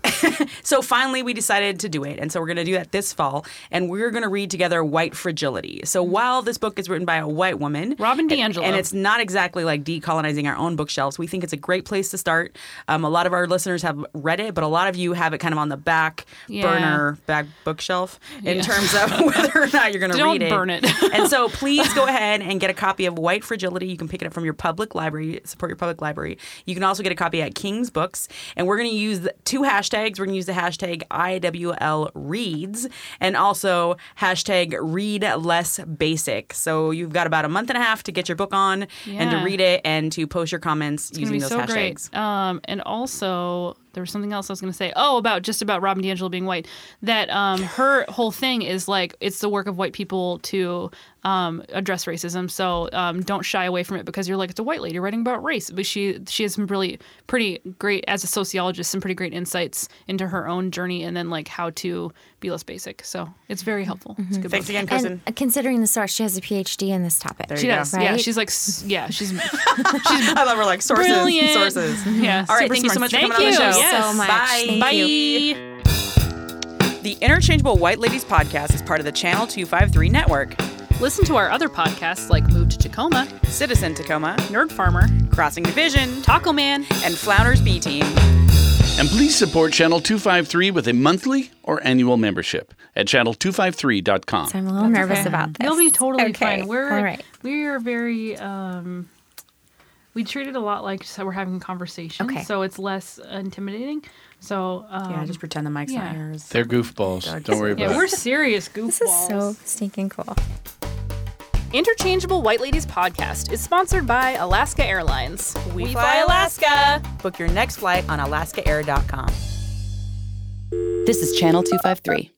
So finally we decided to do it. And so we're going to do that this fall. And we're going to read together White Fragility. So while this book is written by a white woman, Robin DiAngelo, and it's not exactly like decolonizing our own bookshelves, we think it's a great place to start. A lot of our listeners have read it, but a lot of you have it kind of on the back burner, back bookshelf in terms of whether or not you're going to read it. Don't burn it. And so please go ahead and get a copy of White Fragility. You can pick it up from your public library, support your public library. You can also get a copy at King's Books. And we're going to use two hashtags. We're going to use the hashtag IWL Reads and also hashtag Read Less Basic. So you've got about a month and a half to get your book on and to read it and to post your comments using those hashtags. Great. And also, there was something else I was going to say. Oh, about Robin DiAngelo being white. That her whole thing is like it's the work of white people to address racism. So don't shy away from it because you're like, it's a white lady writing about race. But she has some really pretty great, as a sociologist, some pretty great insights into her own journey and then like how to be less basic. So it's very helpful. It's a good Thanks book. Again, Kristen. And considering the source, she has a PhD in this topic. There she does. Right? Yeah, she's like, I love her like sources. Brilliant. Sources. Yeah. All right. Thank you so much for coming on the show. Yes. So much. Bye. Bye. You. The Interchangeable White Ladies podcast is part of the Channel 253 network. Listen to our other podcasts like Move to Tacoma, Citizen Tacoma, Nerd Farmer, Crossing Division, Taco Man, and Flounders B Team. And please support Channel 253 with a monthly or annual membership at channel253.com. So I'm a little nervous about this. You'll be totally fine. We're very... we treat it a lot like we're having a conversation, so it's less intimidating. So just pretend the mic's not yours. They're goofballs. Don't worry about it. We're serious goofballs. This is so stinking cool. Interchangeable White Ladies podcast is sponsored by Alaska Airlines. We fly Alaska. Book your next flight on alaskaair.com. This is Channel 253.